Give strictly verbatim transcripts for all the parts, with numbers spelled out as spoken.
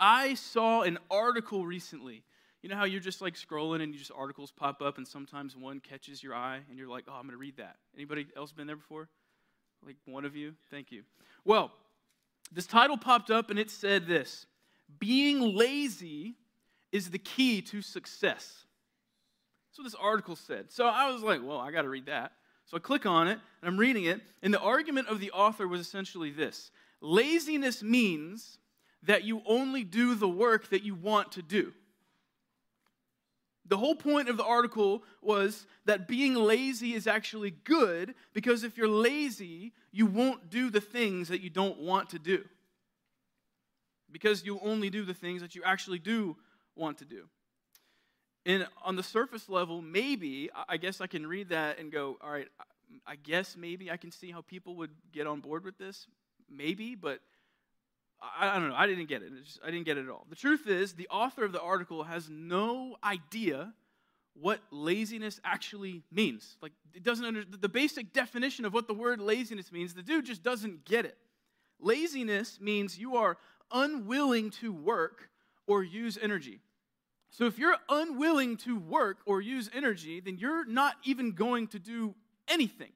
I saw an article recently. You know how you're just like scrolling and you just articles pop up and sometimes one catches your eye and you're like, oh, I'm going to read that. Anybody else been there before? Like one of you? Thank you. Well, this title popped up and it said this: being lazy is the key to success. That's what this article said. So I was like, well, I got to read that. So I click on it and I'm reading it. And the argument of the author was essentially this: laziness means that you only do the work that you want to do. The whole point of the article was that being lazy is actually good, because if you're lazy, you won't do the things that you don't want to do, because you only do the things that you actually do want to do. And on the surface level, maybe, I guess I can read that and go, all right, I guess maybe I can see how people would get on board with this, maybe, but I don't know. I didn't get it. It's just, I didn't get it at all. The truth is, the author of the article has no idea what laziness actually means. Like, it doesn't under, the basic definition of what the word laziness means, the dude just doesn't get it. Laziness means you are unwilling to work or use energy. So if you're unwilling to work or use energy, then you're not even going to do anything.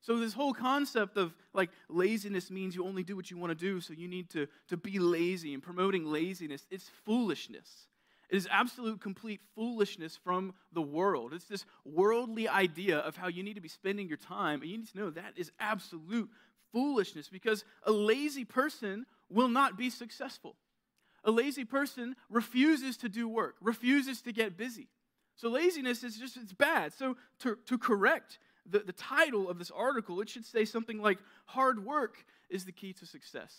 So this whole concept of like laziness means you only do what you want to do, so you need to, to be lazy, and promoting laziness, it's foolishness. It is absolute complete foolishness from the world. It's this worldly idea of how you need to be spending your time, and you need to know that is absolute foolishness, because a lazy person will not be successful. A lazy person refuses to do work, refuses to get busy. So laziness is just, it's bad. So to, to correct The, the title of this article, it should say something like, hard work is the key to success.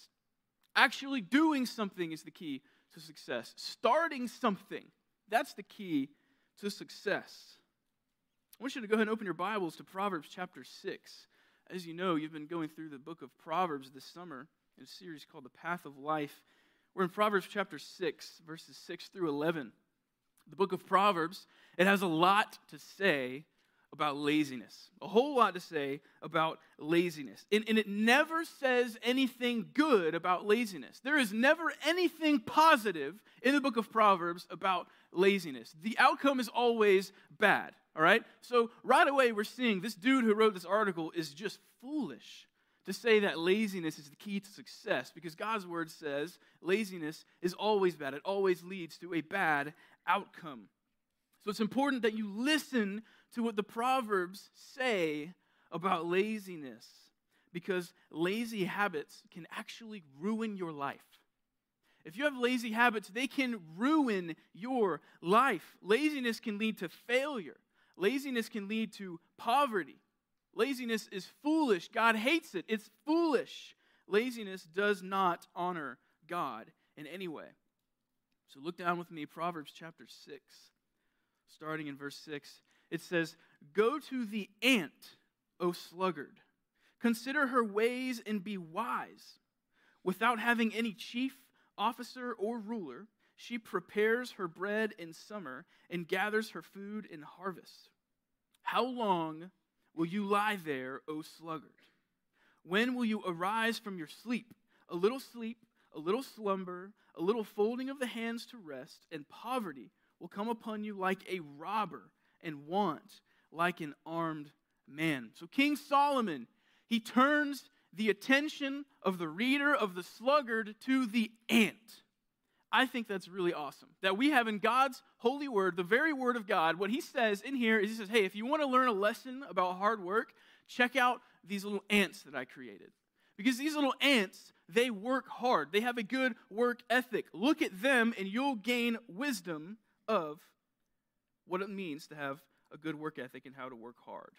Actually doing something is the key to success. Starting something, that's the key to success. I want you to go ahead and open your Bibles to Proverbs chapter six. As you know, you've been going through the book of Proverbs this summer in a series called The Path of Life. We're in Proverbs chapter six, verses six through eleven. The book of Proverbs, it has a lot to say about laziness, a whole lot to say about laziness. And, and it never says anything good about laziness. There is never anything positive in the book of Proverbs about laziness. The outcome is always bad, all right? So right away we're seeing this dude who wrote this article is just foolish to say that laziness is the key to success, because God's word says laziness is always bad. It always leads to a bad outcome. So it's important that you listen to what the Proverbs say about laziness, because lazy habits can actually ruin your life. If you have lazy habits, they can ruin your life. Laziness can lead to failure. Laziness can lead to poverty. Laziness is foolish. God hates it. It's foolish. Laziness does not honor God in any way. So look down with me, Proverbs chapter six, starting in verse six. It says, "Go to the ant, O sluggard. Consider her ways and be wise. Without having any chief, officer, or ruler, she prepares her bread in summer and gathers her food in harvest. How long will you lie there, O sluggard? When will you arise from your sleep? A little sleep, a little slumber, a little folding of the hands to rest, and poverty will come upon you like a robber, and want like an armed man." So King Solomon, he turns the attention of the reader of the sluggard to the ant. I think that's really awesome, that we have in God's holy word, the very word of God, what he says in here is he says, hey, if you want to learn a lesson about hard work, check out these little ants that I created. Because these little ants, they work hard. They have a good work ethic. Look at them and you'll gain wisdom of what it means to have a good work ethic and how to work hard.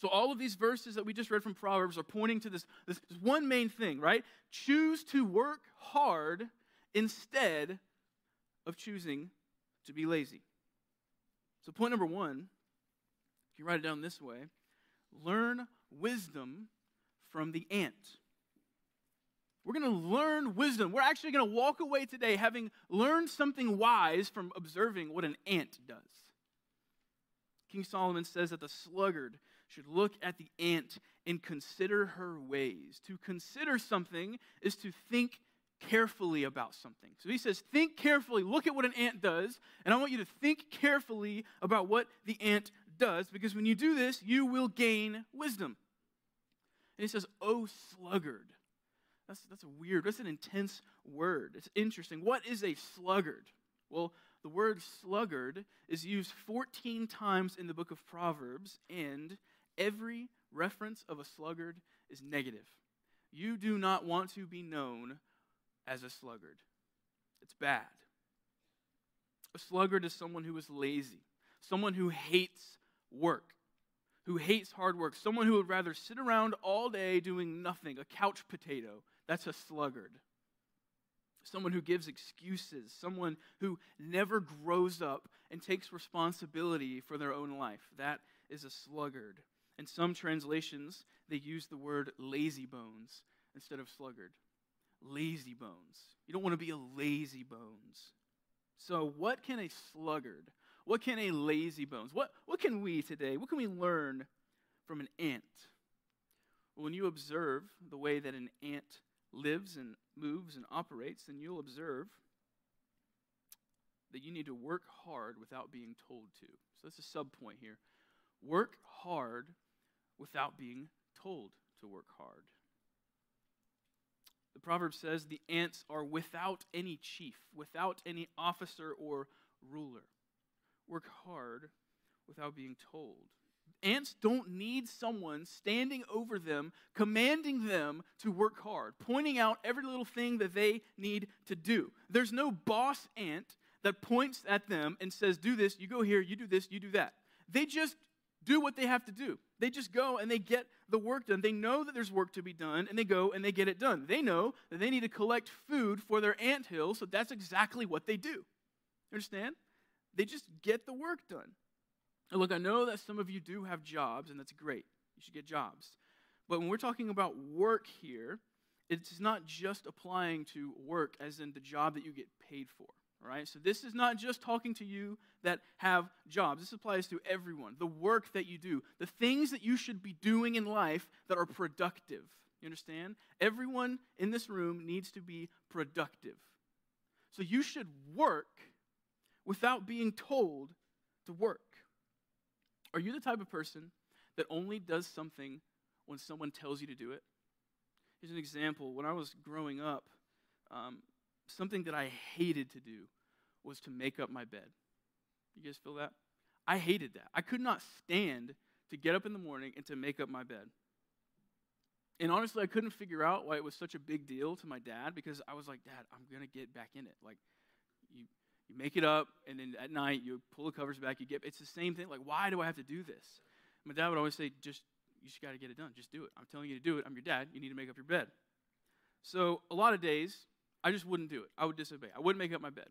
So all of these verses that we just read from Proverbs are pointing to this, this one main thing, right? Choose to work hard instead of choosing to be lazy. So point number one, if you write it down this way, learn wisdom from the ant. We're going to learn wisdom. We're actually going to walk away today having learned something wise from observing what an ant does. King Solomon says that the sluggard should look at the ant and consider her ways. To consider something is to think carefully about something. So he says, think carefully. Look at what an ant does. And I want you to think carefully about what the ant does, because when you do this, you will gain wisdom. And he says, oh, sluggard. That's, that's a weird, that's an intense word. It's interesting. What is a sluggard? Well, the word sluggard is used fourteen times in the book of Proverbs, and every reference of a sluggard is negative. You do not want to be known as a sluggard. It's bad. A sluggard is someone who is lazy, someone who hates work, who hates hard work, someone who would rather sit around all day doing nothing, a couch potato. That's a sluggard. Someone who gives excuses, someone who never grows up and takes responsibility for their own life. That is a sluggard. In some translations, they use the word lazy bones instead of sluggard. Lazy bones. You don't want to be a lazy bones. So what can a sluggard, what can a lazy bones, what, what can we today, what can we learn from an ant? Well, when you observe the way that an ant lives and moves and operates, then you'll observe that you need to work hard without being told to. So that's a sub-point here. Work hard without being told to work hard. The proverb says the ants are without any chief, without any officer or ruler. Work hard without being told. Ants don't need someone standing over them, commanding them to work hard, pointing out every little thing that they need to do. There's no boss ant that points at them and says, do this, you go here, you do this, you do that. They just do what they have to do. They just go and they get the work done. They know that there's work to be done, and they go and they get it done. They know that they need to collect food for their anthill, so that's exactly what they do. Understand? They just get the work done. And look, I know that some of you do have jobs, and that's great. You should get jobs. But when we're talking about work here, it's not just applying to work as in the job that you get paid for. All right? So this is not just talking to you that have jobs. This applies to everyone. The work that you do, the things that you should be doing in life that are productive. You understand? Everyone in this room needs to be productive. So you should work without being told to work. Are you the type of person that only does something when someone tells you to do it? Here's an example. When I was growing up, um, something that I hated to do was to make up my bed. You guys feel that? I hated that. I could not stand to get up in the morning and to make up my bed. And honestly, I couldn't figure out why it was such a big deal to my dad, because I was like, Dad, I'm going to get back in it. Like, you... You make it up, and then at night, you pull the covers back, you get, it's the same thing. Like, why do I have to do this? My dad would always say, just, you just got to get it done. Just do it. I'm telling you to do it. I'm your dad. You need to make up your bed. So a lot of days, I just wouldn't do it. I would disobey. I wouldn't make up my bed.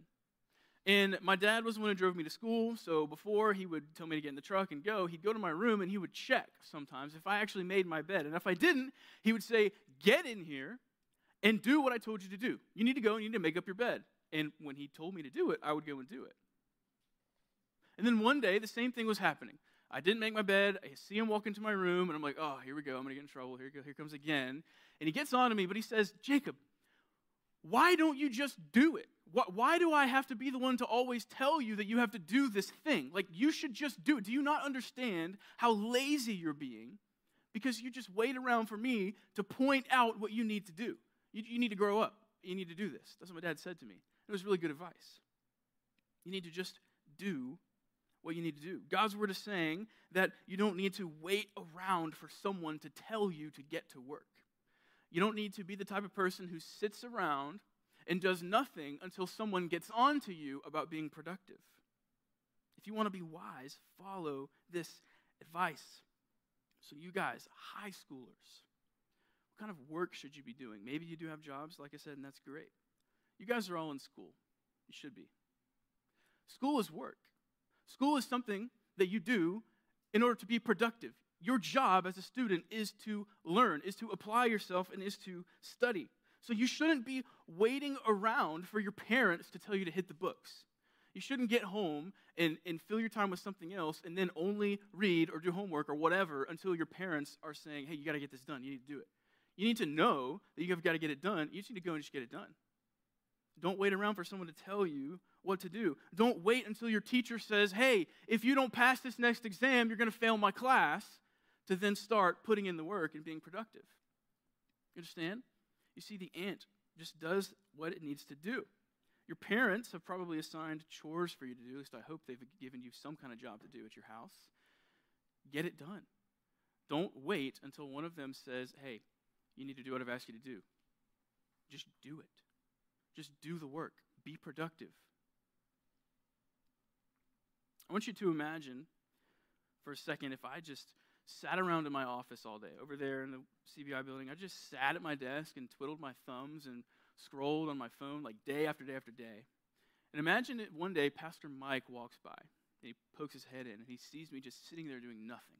And my dad was the one who drove me to school, so before he would tell me to get in the truck and go, he'd go to my room, and he would check sometimes if I actually made my bed. And if I didn't, he would say, get in here and do what I told you to do. You need to go, and you need to make up your bed. And when he told me to do it, I would go and do it. And then one day, the same thing was happening. I didn't make my bed. I see him walk into my room, and I'm like, oh, here we go. I'm going to get in trouble. Here, here comes again. And he gets on to me, but he says, Jacob, why don't you just do it? Why, why do I have to be the one to always tell you that you have to do this thing? Like, you should just do it. Do you not understand how lazy you're being? Because you just wait around for me to point out what you need to do. You, you need to grow up. You need to do this. That's what my dad said to me. It was really good advice. You need to just do what you need to do. God's word is saying that you don't need to wait around for someone to tell you to get to work. You don't need to be the type of person who sits around and does nothing until someone gets on to you about being productive. If you want to be wise, follow this advice. So you guys, high schoolers, what kind of work should you be doing? Maybe you do have jobs, like I said, and that's great. You guys are all in school. You should be. School is work. School is something that you do in order to be productive. Your job as a student is to learn, is to apply yourself, and is to study. So you shouldn't be waiting around for your parents to tell you to hit the books. You shouldn't get home and, and fill your time with something else and then only read or do homework or whatever until your parents are saying, hey, you got to get this done. You need to do it. You need to know that you have got to get it done. You just need to go and just get it done. Don't wait around for someone to tell you what to do. Don't wait until your teacher says, hey, if you don't pass this next exam, you're going to fail my class, to then start putting in the work and being productive. You understand? You see, the ant just does what it needs to do. Your parents have probably assigned chores for you to do. At least I hope they've given you some kind of job to do at your house. Get it done. Don't wait until one of them says, hey, you need to do what I've asked you to do. Just do it. Just do the work. Be productive. I want you to imagine for a second if I just sat around in my office all day. Over there in the C B I building, I just sat at my desk and twiddled my thumbs and scrolled on my phone like day after day after day. And imagine that one day Pastor Mike walks by and he pokes his head in and he sees me just sitting there doing nothing.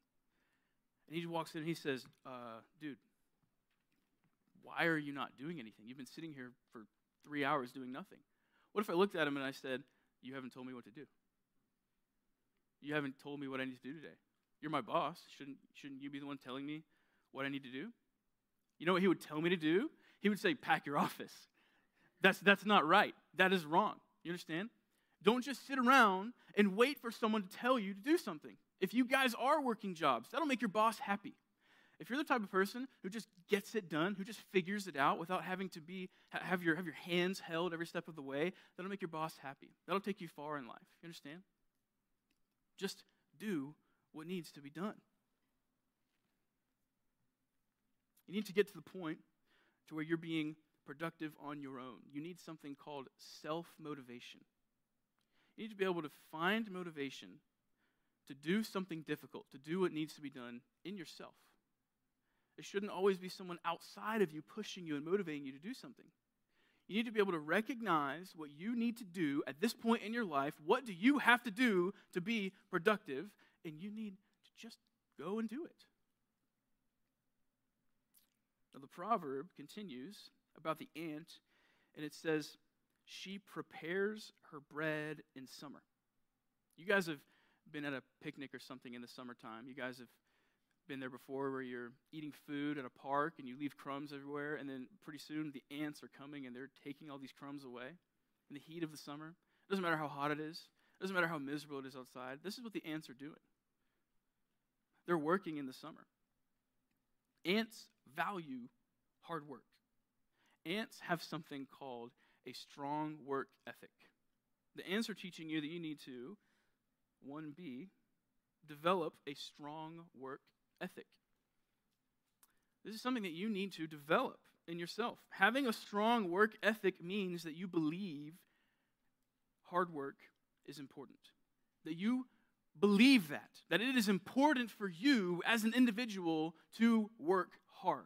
And he walks in and he says, uh, dude, why are you not doing anything? You've been sitting here for three hours doing nothing. What if I looked at him and I said, you haven't told me what to do. You haven't told me what I need to do today. You're my boss. Shouldn't, shouldn't you be the one telling me what I need to do? You know what he would tell me to do? He would say, pack your office. That's, that's not right. That is wrong. You understand? Don't just sit around and wait for someone to tell you to do something. If you guys are working jobs, that'll make your boss happy. If you're the type of person who just gets it done, who just figures it out without having to be have your, have your hands held every step of the way, that'll make your boss happy. That'll take you far in life. You understand? Just do what needs to be done. You need to get to the point to where you're being productive on your own. You need something called self-motivation. You need to be able to find motivation to do something difficult, to do what needs to be done in yourself. It shouldn't always be someone outside of you pushing you and motivating you to do something. You need to be able to recognize what you need to do at this point in your life. What do you have to do to be productive? And you need to just go and do it. Now, the proverb continues about the ant, and it says, she prepares her bread in summer. You guys have been at a picnic or something in the summertime. You guys have been there before where you're eating food at a park and you leave crumbs everywhere, and then pretty soon the ants are coming and they're taking all these crumbs away in the heat of the summer. It doesn't matter how hot it is. It doesn't matter how miserable it is outside. This is what the ants are doing. They're working in the summer. Ants value hard work. Ants have something called a strong work ethic. The ants are teaching you that you need to, one B, develop a strong work ethic. This is something that you need to develop in yourself. Having a strong work ethic means that you believe hard work is important, that you believe that, that it is important for you as an individual to work hard.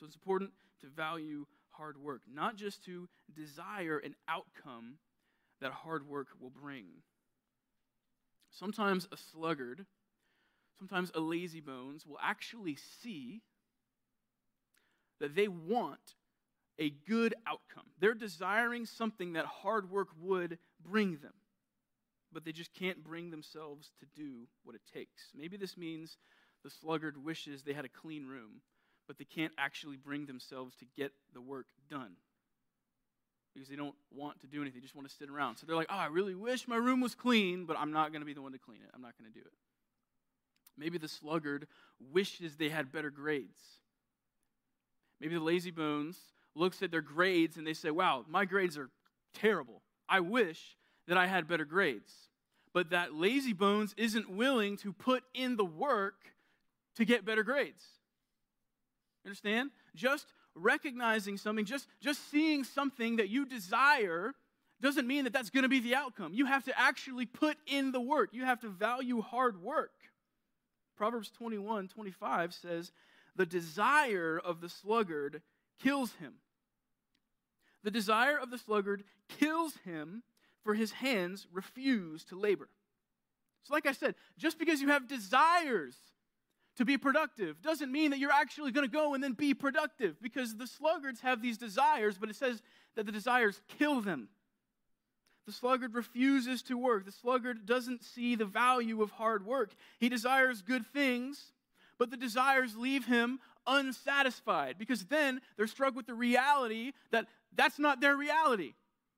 So it's important to value hard work, not just to desire an outcome that hard work will bring. Sometimes a sluggard, sometimes a lazybones will actually see that they want a good outcome. They're desiring something that hard work would bring them, but they just can't bring themselves to do what it takes. Maybe this means the sluggard wishes they had a clean room, but they can't actually bring themselves to get the work done because they don't want to do anything. They just want to sit around. So they're like, oh, I really wish my room was clean, but I'm not going to be the one to clean it. I'm not going to do it. Maybe the sluggard wishes they had better grades. Maybe the lazybones looks at their grades and they say, wow, my grades are terrible. I wish that I had better grades. But that lazybones isn't willing to put in the work to get better grades. Understand? Just recognizing something, just, just seeing something that you desire doesn't mean that that's going to be the outcome. You have to actually put in the work. You have to value hard work. Proverbs twenty-one twenty-five says, the desire of the sluggard kills him. The desire of the sluggard kills him, for his hands refuse to labor. So like I said, just because you have desires to be productive doesn't mean that you're actually going to go and then be productive, because the sluggards have these desires, but it says that the desires kill them. The sluggard refuses to work. The sluggard doesn't see the value of hard work. He desires good things, but the desires leave him unsatisfied, because then they're struck with the reality that that's not their reality.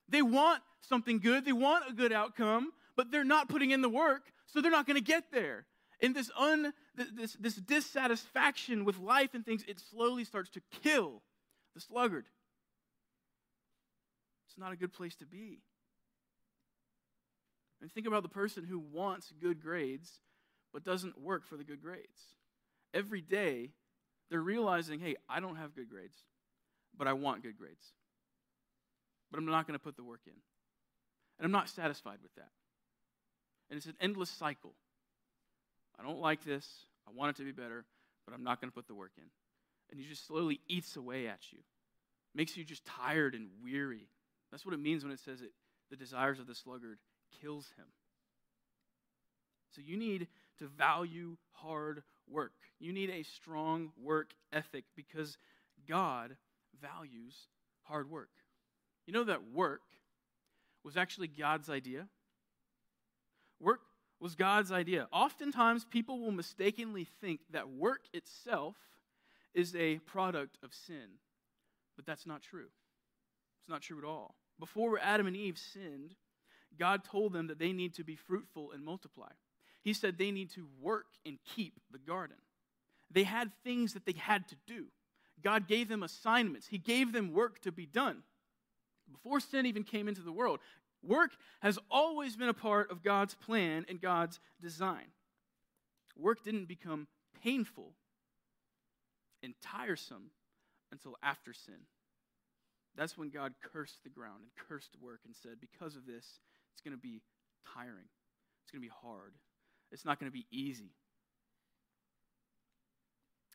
They want something good. They want a good outcome, but they're not putting in the work, so they're not going to get there. And this, un, this, this dissatisfaction with life and things, it slowly starts to kill the sluggard. It's not a good place to be. And think about the person who wants good grades but doesn't work for the good grades. Every day, they're realizing, hey, I don't have good grades, but I want good grades. But I'm not going to put the work in. And I'm not satisfied with that. And it's an endless cycle. I don't like this. I want it to be better, but I'm not going to put the work in. And it just slowly eats away at you. Makes you just tired and weary. That's what it means when it says it, the desires of the sluggard kills him. So you need to value hard work. You need a strong work ethic because God values hard work. You know that work was actually God's idea? Work was God's idea. Oftentimes, people will mistakenly think that work itself is a product of sin. But that's not true. It's not true at all. Before Adam and Eve sinned, God told them that they need to be fruitful and multiply. He said they need to work and keep the garden. They had things that they had to do. God gave them assignments. He gave them work to be done. Before sin even came into the world, work has always been a part of God's plan and God's design. Work didn't become painful and tiresome until after sin. That's when God cursed the ground and cursed work and said, because of this, it's going to be tiring. It's going to be hard. It's not going to be easy.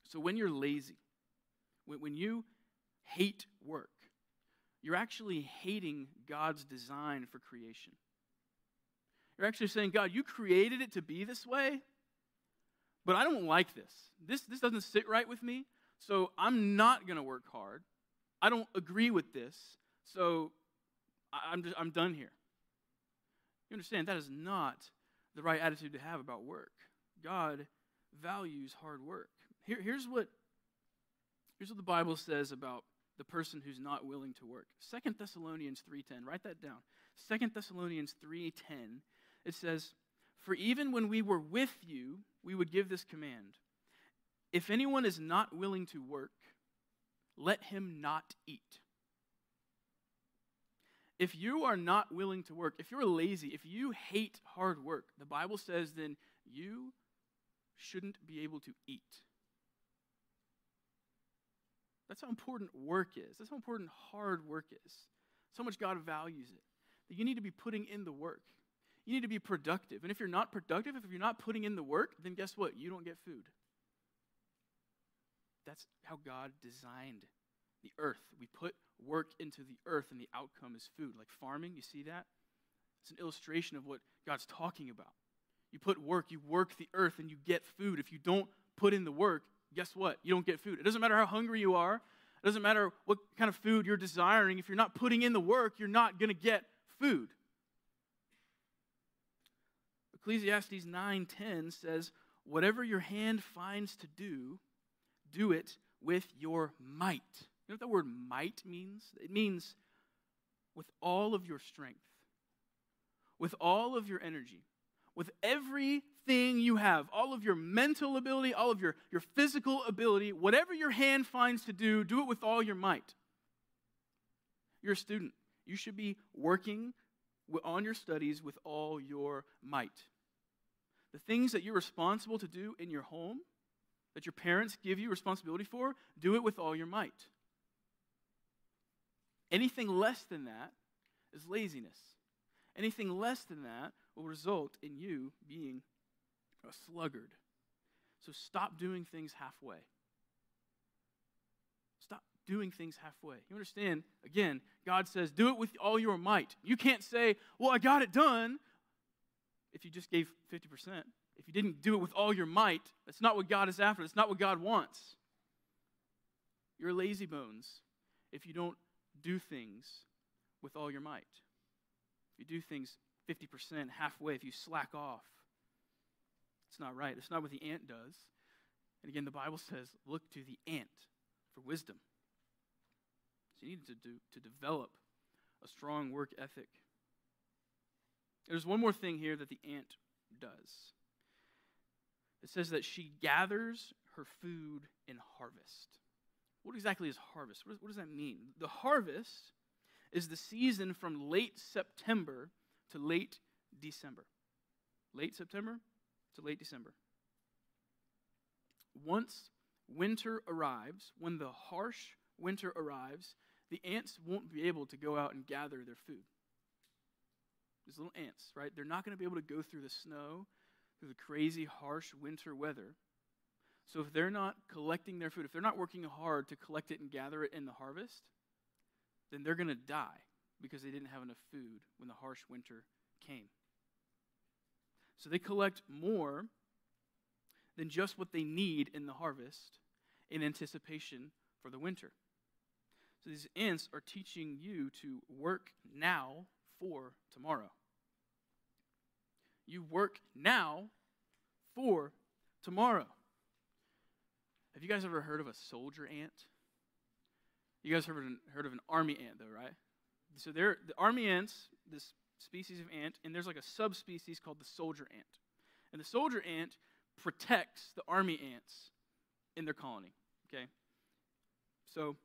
So when you're lazy, when, when you hate work, you're actually hating God's design for creation. You're actually saying, God, you created it to be this way, but I don't like this. This, this doesn't sit right with me, so I'm not going to work hard. I don't agree with this, so I'm, just, I'm done here. You understand, that is not the right attitude to have about work. God values hard work. Here, here's, what, here's what the Bible says about the person who's not willing to work. Second Thessalonians three ten, write that down. Second Thessalonians three ten, it says, for even when we were with you, we would give this command. If anyone is not willing to work, let him not eat. If you are not willing to work, if you're lazy, if you hate hard work, the Bible says then you shouldn't be able to eat. That's how important work is. That's how important hard work is. So much God values it. That you need to be putting in the work. You need to be productive. And if you're not productive, if you're not putting in the work, then guess what? You don't get food. That's how God designed the earth. We put work into the earth and the outcome is food. Like farming, you see that? It's an illustration of what God's talking about. You put work, you work the earth and you get food. If you don't put in the work, guess what? You don't get food. It doesn't matter how hungry you are. It doesn't matter what kind of food you're desiring. If you're not putting in the work, you're not going to get food. Ecclesiastes nine ten says, whatever your hand finds to do, do it with your might. You know what that word might means? It means with all of your strength, with all of your energy, with everything you have, all of your mental ability, all of your, your physical ability, whatever your hand finds to do, do it with all your might. You're a student. You should be working on your studies with all your might. The things that you're responsible to do in your home, that your parents give you responsibility for, do it with all your might. Anything less than that is laziness. Anything less than that will result in you being a sluggard. So stop doing things halfway. Stop doing things halfway. You understand, again, God says, do it with all your might. You can't say, well, I got it done, if you just gave fifty percent. If you didn't do it with all your might, that's not what God is after. That's not what God wants. You're lazy bones if you don't do things with all your might. If you do things fifty percent, halfway, if you slack off, it's not right. It's not what the ant does. And again, the Bible says, look to the ant for wisdom. So you need to, do, to develop a strong work ethic. There's one more thing here that the ant does. It says that she gathers her food in harvest. What exactly is harvest? What does, what does that mean? The harvest is the season from late September to late December. Late September to late December. Once winter arrives, when the harsh winter arrives, the ants won't be able to go out and gather their food. These little ants, right? They're not going to be able to go through the snow, through the crazy, harsh winter weather. So if they're not collecting their food, if they're not working hard to collect it and gather it in the harvest, then they're going to die because they didn't have enough food when the harsh winter came. So they collect more than just what they need in the harvest in anticipation for the winter. So these ants are teaching you to work now for tomorrow. You work now for tomorrow. Have you guys ever heard of a soldier ant? You guys heard heard of an army ant, though, right? So they're, the army ants, this species of ant, and there's like a subspecies called the soldier ant. And the soldier ant protects the army ants in their colony, okay? So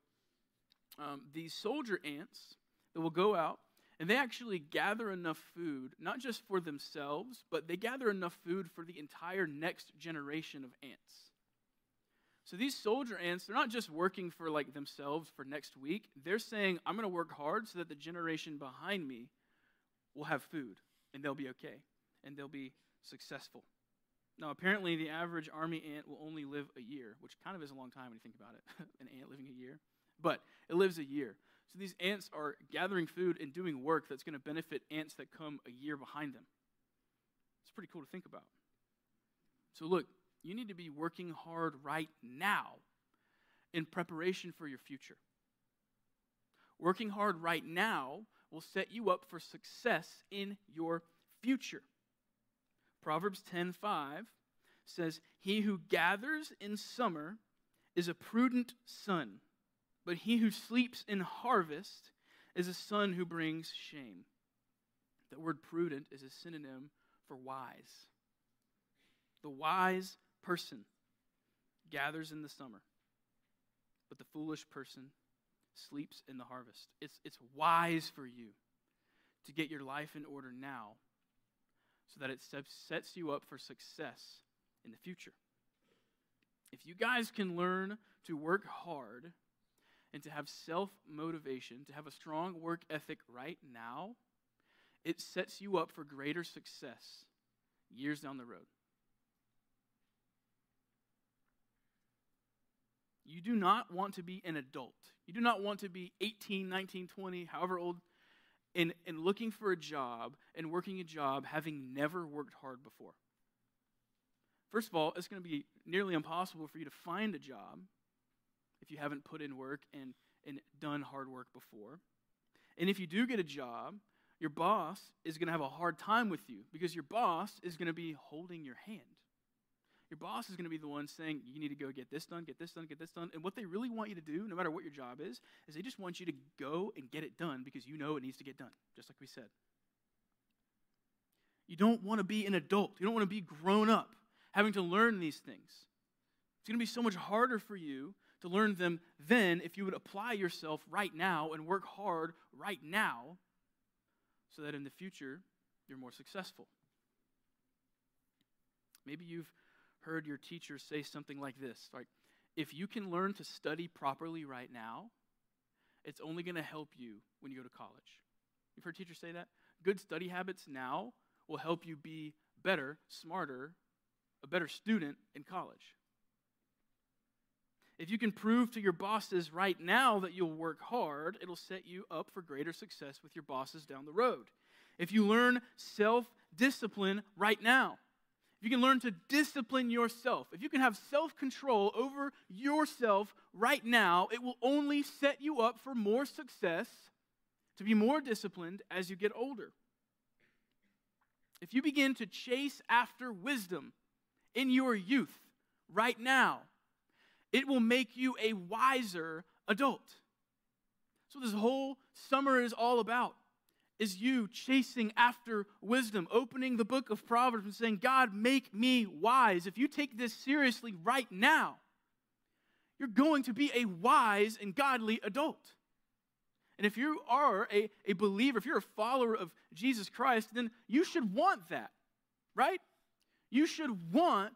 um, these soldier ants that will go out, and they actually gather enough food, not just for themselves, but they gather enough food for the entire next generation of ants. So these soldier ants, they're not just working for like themselves for next week. They're saying, I'm going to work hard so that the generation behind me will have food, and they'll be okay, and they'll be successful. Now, apparently, the average army ant will only live a year, which kind of is a long time when you think about it, an ant living a year. But it lives a year. So these ants are gathering food and doing work that's going to benefit ants that come a year behind them. It's pretty cool to think about. So look, you need to be working hard right now in preparation for your future. Working hard right now will set you up for success in your future. Proverbs ten five says, "He who gathers in summer is a prudent son, but he who sleeps in harvest is a son who brings shame." That word prudent is a synonym for wise. The wise person gathers in the summer, but the foolish person sleeps in the harvest. It's, it's wise for you to get your life in order now so that it sets you up for success in the future. If you guys can learn to work hard and to have self-motivation, to have a strong work ethic right now, it sets you up for greater success years down the road. You do not want to be an adult. You do not want to be eighteen, nineteen, twenty, however old, and, and looking for a job and working a job having never worked hard before. First of all, it's going to be nearly impossible for you to find a job if you haven't put in work and, and done hard work before. And if you do get a job, your boss is going to have a hard time with you because your boss is going to be holding your hand. Your boss is going to be the one saying, you need to go get this done, get this done, get this done. And what they really want you to do, no matter what your job is, is they just want you to go and get it done because you know it needs to get done, just like we said. You don't want to be an adult. You don't want to be grown up having to learn these things. It's going to be so much harder for you to learn them then if you would apply yourself right now and work hard right now so that in the future you're more successful. Maybe you've heard your teacher say something like this, like, if you can learn to study properly right now, it's only going to help you when you go to college. You've heard teachers say that? Good study habits now will help you be better, smarter, a better student in college. If you can prove to your bosses right now that you'll work hard, it'll set you up for greater success with your bosses down the road. If you learn self-discipline right now, if you can learn to discipline yourself, if you can have self-control over yourself right now, it will only set you up for more success, to be more disciplined as you get older. If you begin to chase after wisdom in your youth, right now. It will make you a wiser adult. So this whole summer is all about is you chasing after wisdom, opening the book of Proverbs and saying, God, make me wise. If you take this seriously right now, you're going to be a wise and godly adult. And if you are a, a believer, if you're a follower of Jesus Christ, then you should want that, right? You should want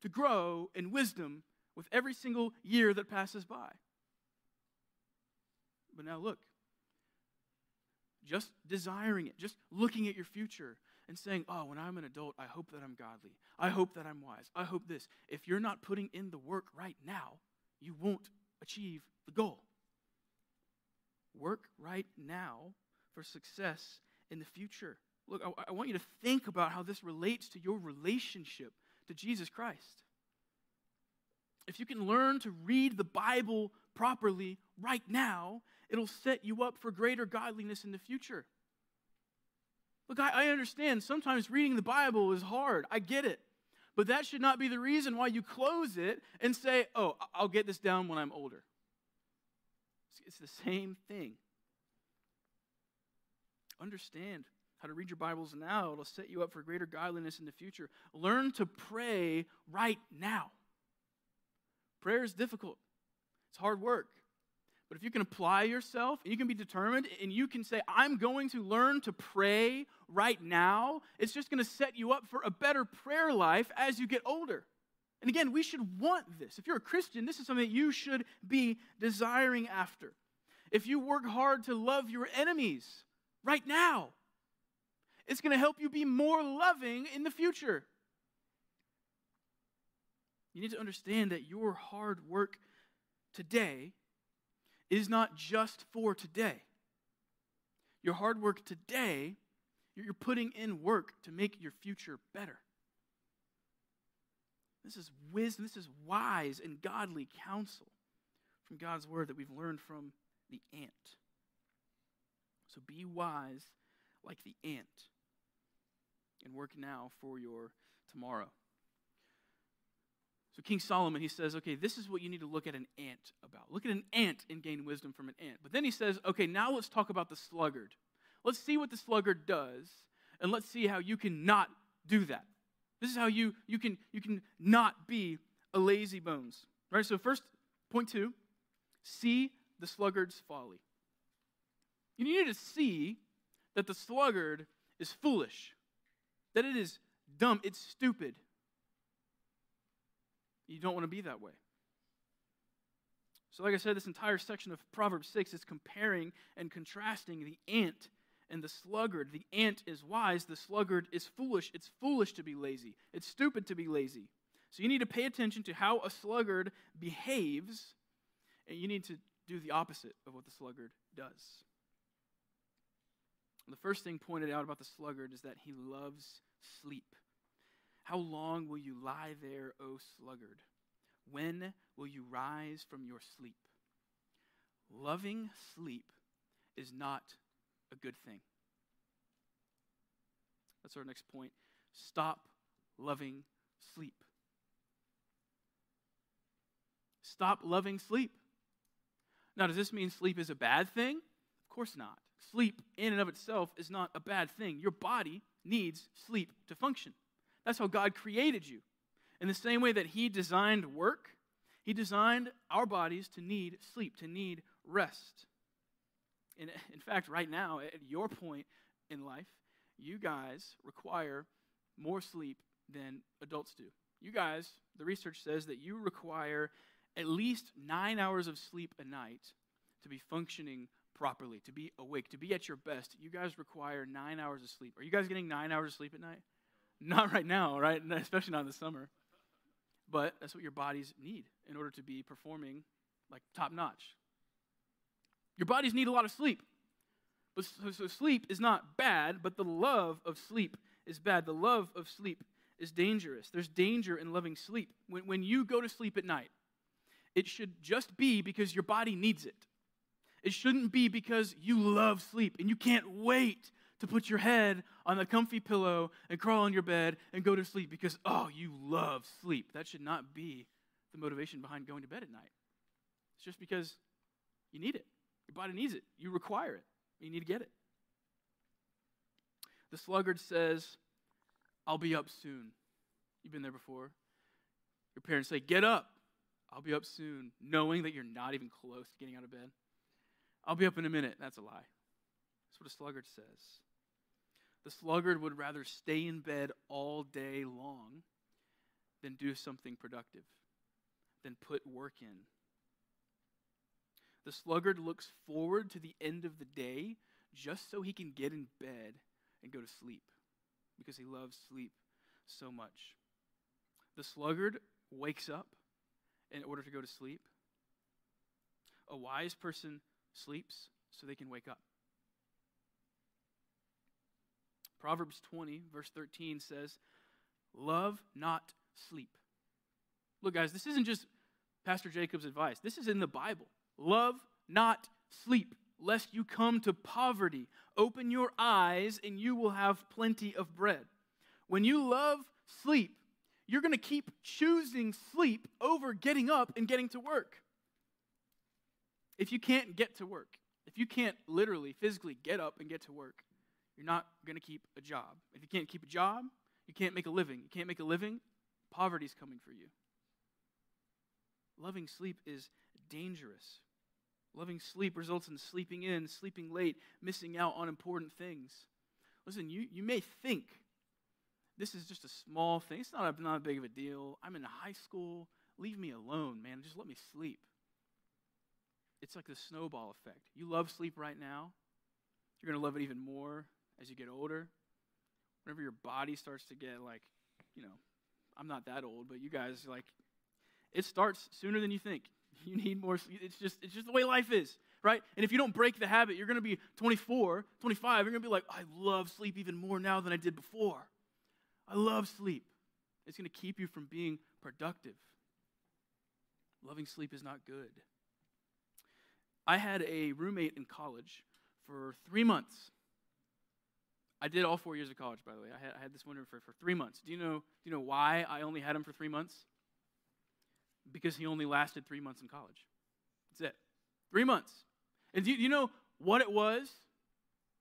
to grow in wisdom with every single year that passes by. But now look, just desiring it, just looking at your future and saying, oh, when I'm an adult, I hope that I'm godly. I hope that I'm wise. I hope this. If you're not putting in the work right now, you won't achieve the goal. Work right now for success in the future. Look, I, I want you to think about how this relates to your relationship to Jesus Christ. If you can learn to read the Bible properly right now, it'll set you up for greater godliness in the future. Look, I, I understand sometimes reading the Bible is hard. I get it. But that should not be the reason why you close it and say, oh, I'll get this down when I'm older. It's the same thing. Understand how to read your Bibles now. It'll set you up for greater godliness in the future. Learn to pray right now. Prayer is difficult. It's hard work. But if you can apply yourself, and you can be determined, and you can say, I'm going to learn to pray right now, it's just going to set you up for a better prayer life as you get older. And again, we should want this. If you're a Christian, this is something that you should be desiring after. If you work hard to love your enemies right now, it's going to help you be more loving in the future. You need to understand that your hard work today is not just for today. Your hard work today, you're putting in work to make your future better. This is wisdom, this is wise and godly counsel from God's word that we've learned from the ant. So be wise like the ant and work now for your tomorrow. So King Solomon, he says, okay, this is what you need to look at an ant about. Look at an ant and gain wisdom from an ant. But then he says, okay, now let's talk about the sluggard. Let's see what the sluggard does, and let's see how you can not do that. This is how you, you can you can not be a lazy bones. Right? So first, point two, see the sluggard's folly. You need to see that the sluggard is foolish, that it is dumb, it's stupid. You don't want to be that way. So like I said, this entire section of Proverbs six is comparing and contrasting the ant and the sluggard. The ant is wise, the sluggard is foolish. It's foolish to be lazy. It's stupid to be lazy. So you need to pay attention to how a sluggard behaves, and you need to do the opposite of what the sluggard does. The first thing pointed out about the sluggard is that he loves sleep. How long will you lie there, O sluggard? When will you rise from your sleep? Loving sleep is not a good thing. That's our next point. Stop loving sleep. Stop loving sleep. Now, does this mean sleep is a bad thing? Of course not. Sleep in and of itself is not a bad thing. Your body needs sleep to function. That's how God created you. In the same way that he designed work, he designed our bodies to need sleep, to need rest. And in fact, right now, at your point in life, you guys require more sleep than adults do. You guys, the research says that you require at least nine hours of sleep a night to be functioning properly, to be awake, to be at your best. You guys require nine hours of sleep. Are you guys getting nine hours of sleep at night? Not right now, right? Especially not in the summer. But that's what your bodies need in order to be performing like top-notch. Your bodies need a lot of sleep. But so, so sleep is not bad, but the love of sleep is bad. The love of sleep is dangerous. There's danger in loving sleep. When, when you go to sleep at night, it should just be because your body needs it. It shouldn't be because you love sleep and you can't wait to put your head on the comfy pillow and crawl on your bed and go to sleep because, oh, you love sleep. That should not be the motivation behind going to bed at night. It's just because you need it. Your body needs it. You require it. You need to get it. The sluggard says, I'll be up soon. You've been there before. Your parents say, get up. I'll be up soon, knowing that you're not even close to getting out of bed. I'll be up in a minute. That's a lie. That's what a sluggard says. The sluggard would rather stay in bed all day long than do something productive, than put work in. The sluggard looks forward to the end of the day just so he can get in bed and go to sleep because he loves sleep so much. The sluggard wakes up in order to go to sleep. A wise person sleeps so they can wake up. Proverbs twenty, verse thirteen says, love not sleep. Look, guys, this isn't just Pastor Jacob's advice. This is in the Bible. Love not sleep, lest you come to poverty. Open your eyes, and you will have plenty of bread. When you love sleep, you're going to keep choosing sleep over getting up and getting to work. If you can't get to work, if you can't literally, physically get up and get to work, you're not going to keep a job. If you can't keep a job, you can't make a living. You can't make a living, poverty's coming for you. Loving sleep is dangerous. Loving sleep results in sleeping in, sleeping late, missing out on important things. Listen, you, you may think this is just a small thing. It's not a, not big of a deal. I'm in high school. Leave me alone, man. Just let me sleep. It's like the snowball effect. You love sleep right now. You're going to love it even more as you get older. Whenever your body starts to get like, you know, I'm not that old, but you guys, like, it starts sooner than you think. You need more sleep. It's just, it's just the way life is, right? And if you don't break the habit, you're going to be twenty-four, twenty-five. You're going to be like, I love sleep even more now than I did before. I love sleep. It's going to keep you from being productive. Loving sleep is not good. I had a roommate in college for three months. I did all four years of college, by the way. I had, I had this one for, for three months. Do you know, do you know why I only had him for three months? Because he only lasted three months in college. That's it. Three months. And do you, do you know what it was?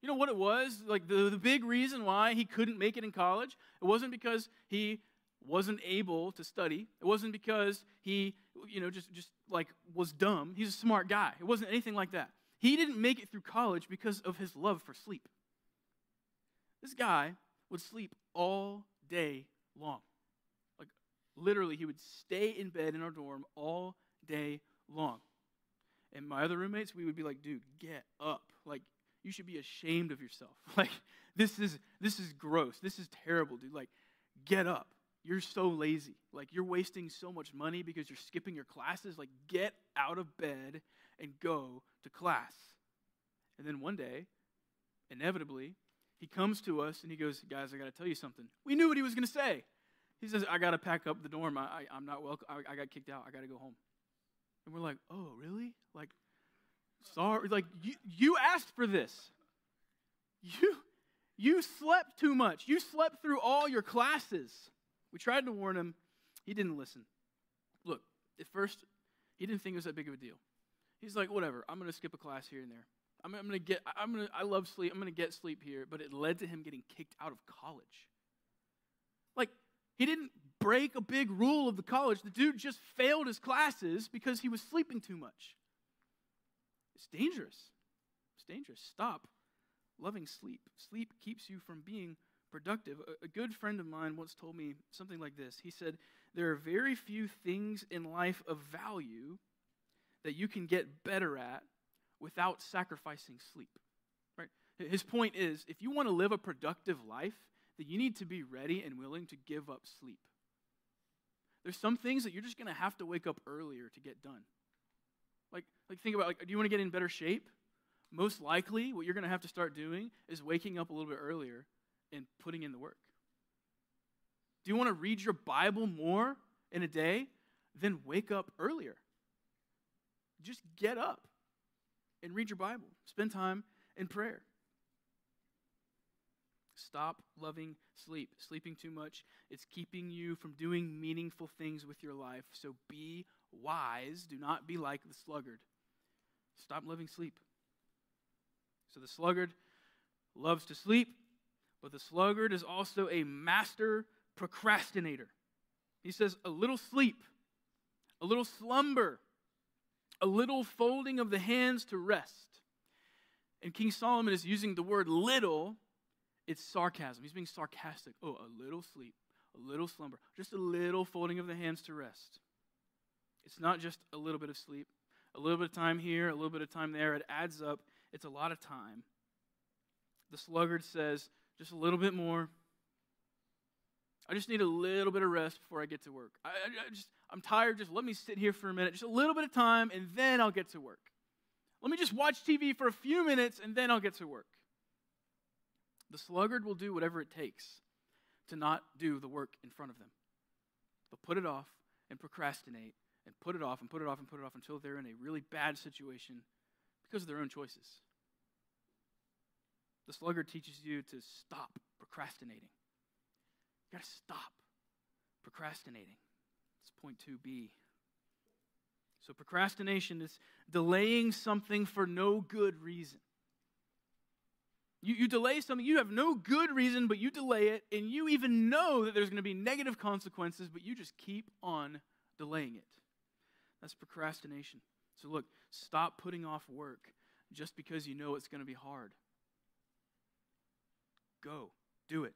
You know what it was? Like the, the big reason why he couldn't make it in college? It wasn't because he wasn't able to study. It wasn't because he, you know, just, just like was dumb. He's a smart guy. It wasn't anything like that. He didn't make it through college because of his love for sleep. This guy would sleep all day long. Like literally, he would stay in bed in our dorm all day long. And my other roommates, we would be like, dude, get up. Like, you should be ashamed of yourself. Like, this is this is gross. This is terrible, dude. Like, get up. You're so lazy. Like, you're wasting so much money because you're skipping your classes. Like, get out of bed and go to class. And then one day, inevitably, he comes to us and he goes, guys, I got to tell you something. We knew what he was going to say. He says, I got to pack up the dorm. I, I, I'm not welcome. I, I got kicked out. I got to go home. And we're like, oh, really? Like, sorry, like, you, you asked for this. You, you slept too much. You slept through all your classes. We tried to warn him. He didn't listen. Look, at first, he didn't think it was that big of a deal. He's like, whatever, I'm going to skip a class here and there. I'm, I'm going to get, I'm going to, I love sleep. I'm going to get sleep here. But it led to him getting kicked out of college. Like, he didn't break a big rule of the college. The dude just failed his classes because he was sleeping too much. It's dangerous. It's dangerous. Stop loving sleep. Sleep keeps you from being productive. A, a good friend of mine once told me something like this. He said, there are very few things in life of value that you can get better at without sacrificing sleep. Right? His point is, if you want to live a productive life, then you need to be ready and willing to give up sleep. There's some things that you're just going to have to wake up earlier to get done. Like, like think about, like, do you want to get in better shape? Most likely, what you're going to have to start doing is waking up a little bit earlier and putting in the work. Do you want to read your Bible more in a day? Then wake up earlier. Just get up and read your Bible. Spend time in prayer. Stop loving sleep. Sleeping too much, it's keeping you from doing meaningful things with your life. So be wise. Do not be like the sluggard. Stop loving sleep. So the sluggard loves to sleep, but the sluggard is also a master procrastinator. He says a little sleep, a little slumber, a little folding of the hands to rest. And King Solomon is using the word little. It's sarcasm. He's being sarcastic. Oh, a little sleep, a little slumber, just a little folding of the hands to rest. It's not just a little bit of sleep, a little bit of time here, a little bit of time there. It adds up. It's a lot of time. The sluggard says, just a little bit more. I just need a little bit of rest before I get to work. I, I just, I'm tired. Just let me sit here for a minute, just a little bit of time, and then I'll get to work. Let me just watch T V for a few minutes, and then I'll get to work. The sluggard will do whatever it takes to not do the work in front of them. They'll put it off and procrastinate and put it off and put it off and put it off until they're in a really bad situation because of their own choices. The sluggard teaches you to stop procrastinating. You got to stop procrastinating. It's point two B. So procrastination is delaying something for no good reason. You, you delay something, you have no good reason, but you delay it, and you even know that there's going to be negative consequences, but you just keep on delaying it. That's procrastination. So look, stop putting off work just because you know it's going to be hard. Go, do it.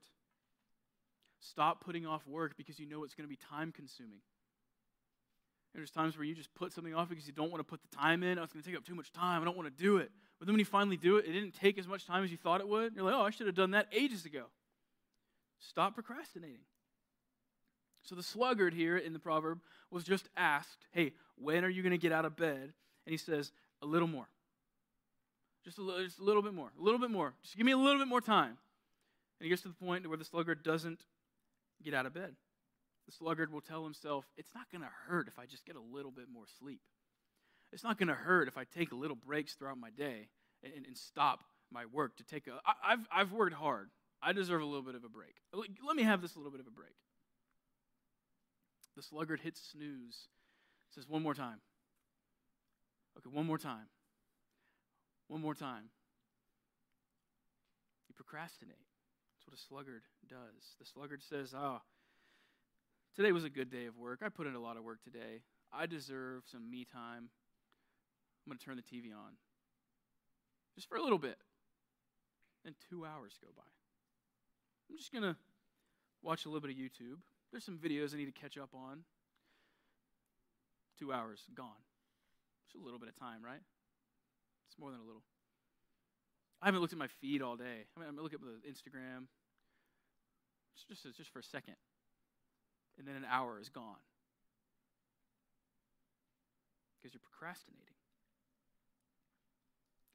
Stop putting off work because you know it's going to be time-consuming. There's times where you just put something off because you don't want to put the time in. Oh, it's going to take up too much time. I don't want to do it. But then when you finally do it, it didn't take as much time as you thought it would. You're like, oh, I should have done that ages ago. Stop procrastinating. So the sluggard here in the proverb was just asked, hey, when are you going to get out of bed? And he says, a little more. Just a little, just a little bit more. A little bit more. Just give me a little bit more time. And he gets to the point where the sluggard doesn't get out of bed. The sluggard will tell himself, it's not going to hurt if I just get a little bit more sleep. It's not going to hurt if I take little breaks throughout my day and, and, and stop my work to take a, I, I've, I've worked hard. I deserve a little bit of a break. Let me have this little bit of a break. The sluggard hits snooze. Says, one more time. Okay, one more time. One more time. You procrastinate. That's what a sluggard does. The sluggard says, oh, today was a good day of work. I put in a lot of work today. I deserve some me time. I'm going to turn the T V on. Just for a little bit. Then two hours go by. I'm just going to watch a little bit of YouTube. There's some videos I need to catch up on. Two hours gone. Just a little bit of time, right? It's more than a little. I haven't looked at my feed all day. I mean, I'm going to look at the Instagram. Just, just, just for a second. And then an hour is gone. Because you're procrastinating.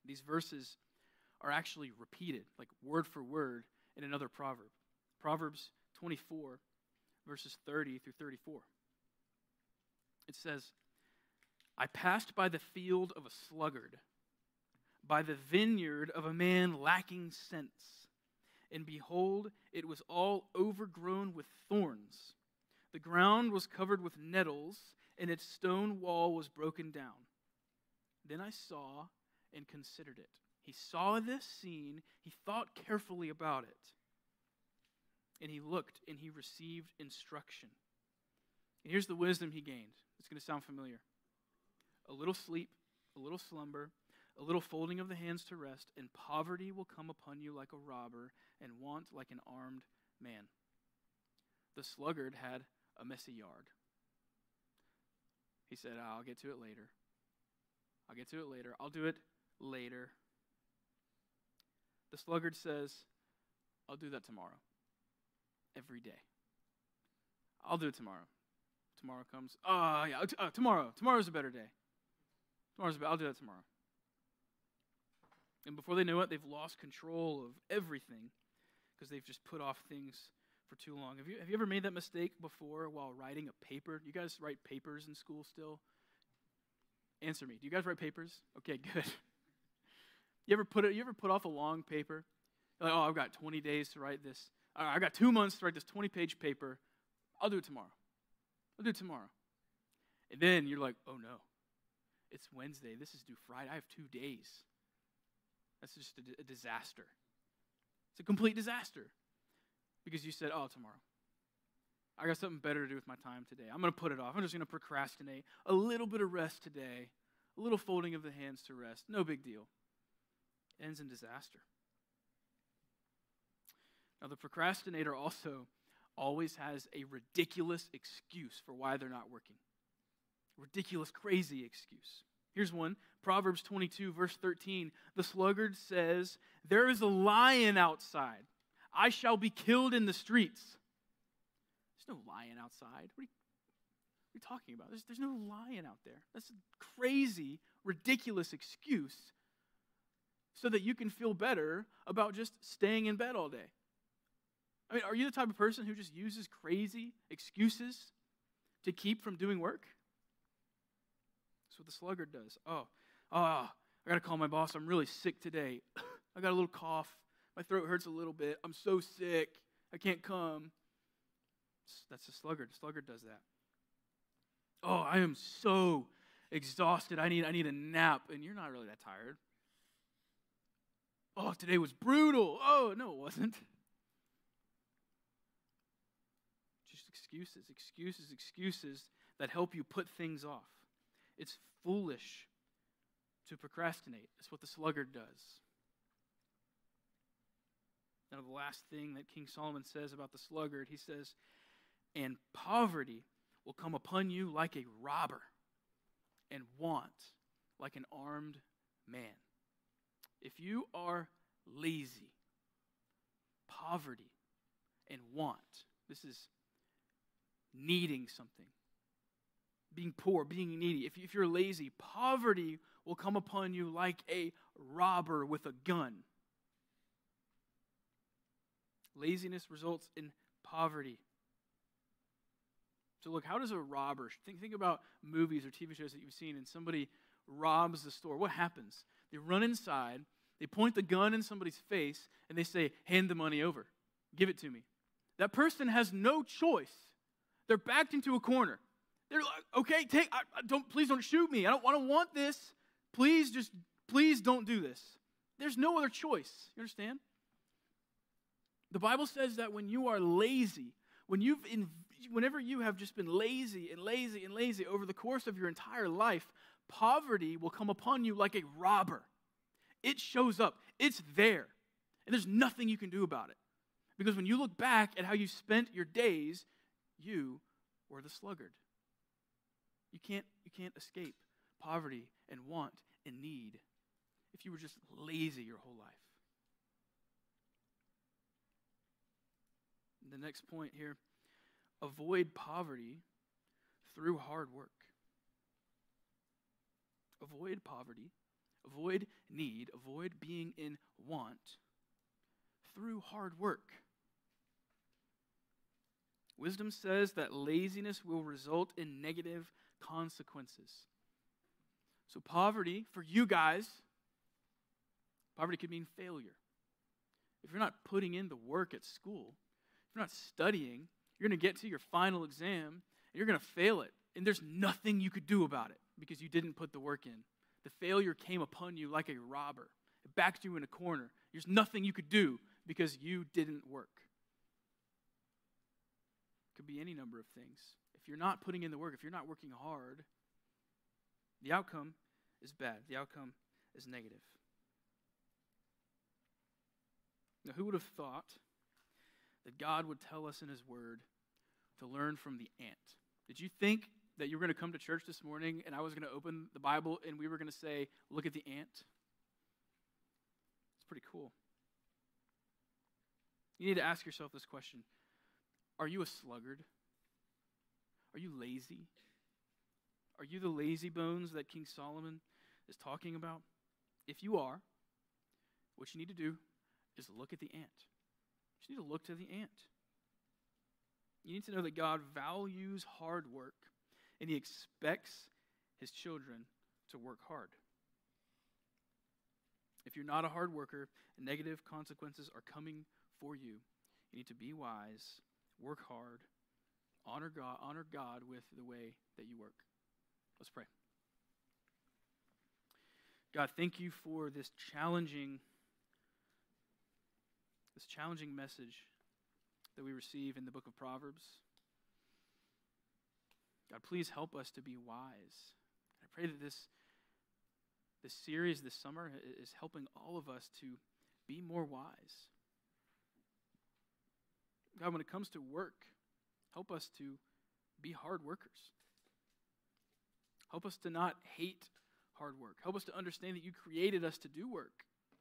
These verses are actually repeated, like word for word, in another proverb. Proverbs twenty-four, verses thirty through thirty-four. It says, I passed by the field of a sluggard, by the vineyard of a man lacking sense, and behold, it was all overgrown with thorns. The ground was covered with nettles, and its stone wall was broken down. Then I saw and considered it. He saw this scene. He thought carefully about it. And he looked, and he received instruction. And here's the wisdom he gained. It's going to sound familiar. A little sleep, a little slumber, a little folding of the hands to rest, and poverty will come upon you like a robber, and want like an armed man. The sluggard had a messy yard. He said, I'll get to it later. I'll get to it later. I'll do it later. The sluggard says, I'll do that tomorrow. Every day. I'll do it tomorrow. Tomorrow comes. Oh, yeah. T- oh, tomorrow. Tomorrow's a better day. Tomorrow's a be- I'll do that tomorrow. And before they know it, they've lost control of everything because they've just put off things for too long. Have you have you ever made that mistake before while writing a paper? You guys write papers in school still? Answer me. Do you guys write papers? Okay, good. You ever put it, you ever put off a long paper? You're like, oh, I've got twenty days to write this. I've got two months to write this twenty-page paper. I'll do it tomorrow. I'll do it tomorrow. And then you're like, oh, no. It's Wednesday. This is due Friday. I have two days. That's just a, a disaster. It's a complete disaster because you said, oh, tomorrow. I got something better to do with my time today. I'm going to put it off. I'm just going to procrastinate. A little bit of rest today, a little folding of the hands to rest. No big deal. It ends in disaster. Now, the procrastinator also always has a ridiculous excuse for why they're not working. Ridiculous, crazy excuse. Here's one. Proverbs twenty-two, verse thirteen. The sluggard says, "There is a lion outside. I shall be killed in the streets." There's no lion outside. What are you, what are you talking about? There's, there's no lion out there. That's a crazy, ridiculous excuse so that you can feel better about just staying in bed all day. I mean, are you the type of person who just uses crazy excuses to keep from doing work? That's what the sluggard does. Oh, oh, I got to call my boss. I'm really sick today. I got a little cough. My throat hurts a little bit. I'm so sick. I can't come. That's the sluggard. The sluggard does that. Oh, I am so exhausted. I need, I need a nap. And you're not really that tired. Oh, today was brutal. Oh, no, it wasn't. Just excuses, excuses, excuses that help you put things off. It's foolish to procrastinate. That's what the sluggard does. Now, the last thing that King Solomon says about the sluggard, he says, and poverty will come upon you like a robber, and want like an armed man. If you are lazy, poverty and want, this is needing something, being poor, being needy. If, if you're lazy, poverty will come upon you like a robber with a gun. Laziness results in poverty. So look, how does a robber, think, think about movies or T V shows that you've seen and somebody robs the store. What happens? They run inside, they point the gun in somebody's face, and they say, hand the money over. Give it to me. That person has no choice. They're backed into a corner. They're like, okay, take, I, I don't, please don't shoot me. I don't, I don't want this. Please just, please don't do this. There's no other choice. You understand? The Bible says that when you are lazy, when you've in, whenever you have just been lazy and lazy and lazy over the course of your entire life, poverty will come upon you like a robber. It shows up. It's there. And there's nothing you can do about it. Because when you look back at how you spent your days, you were the sluggard. You can't, you can't escape poverty and want and need if you were just lazy your whole life. The next point here, avoid poverty through hard work. Avoid poverty, avoid need, avoid being in want through hard work. Wisdom says that laziness will result in negative consequences. So poverty, for you guys, poverty could mean failure. If you're not putting in the work at school, if you're not studying, you're going to get to your final exam, and you're going to fail it. And there's nothing you could do about it because you didn't put the work in. The failure came upon you like a robber. It backed you in a corner. There's nothing you could do because you didn't work. It could be any number of things. If you're not putting in the work, if you're not working hard, the outcome is bad. The outcome is negative. Now, who would have thought that God would tell us in his word to learn from the ant? Did you think that you were going to come to church this morning and I was going to open the Bible and we were going to say, look at the ant? It's pretty cool. You need to ask yourself this question. Are you a sluggard? Are you lazy? Are you the lazy bones that King Solomon is talking about? If you are, what you need to do is look at the ant. You need to look to the ant. You need to know that God values hard work, and he expects his children to work hard. If you're not a hard worker, negative consequences are coming for you. You need to be wise, work hard, honor God, honor God with the way that you work. Let's pray. God, thank you for this challenging, this challenging message that we receive in the book of Proverbs. God, please help us to be wise. I pray that this, this series this summer is helping all of us to be more wise. God, when it comes to work, help us to be hard workers. Help us to not hate hard work. Help us to understand that you created us to do work,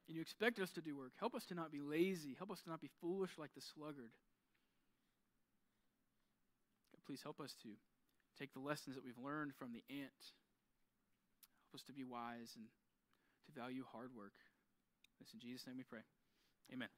and you expect us to do work. Help us to not be lazy. Help us to not be foolish like the sluggard. God, please help us to take the lessons that we've learned from the ant. Help us to be wise and to value hard work. This in Jesus' name we pray. Amen.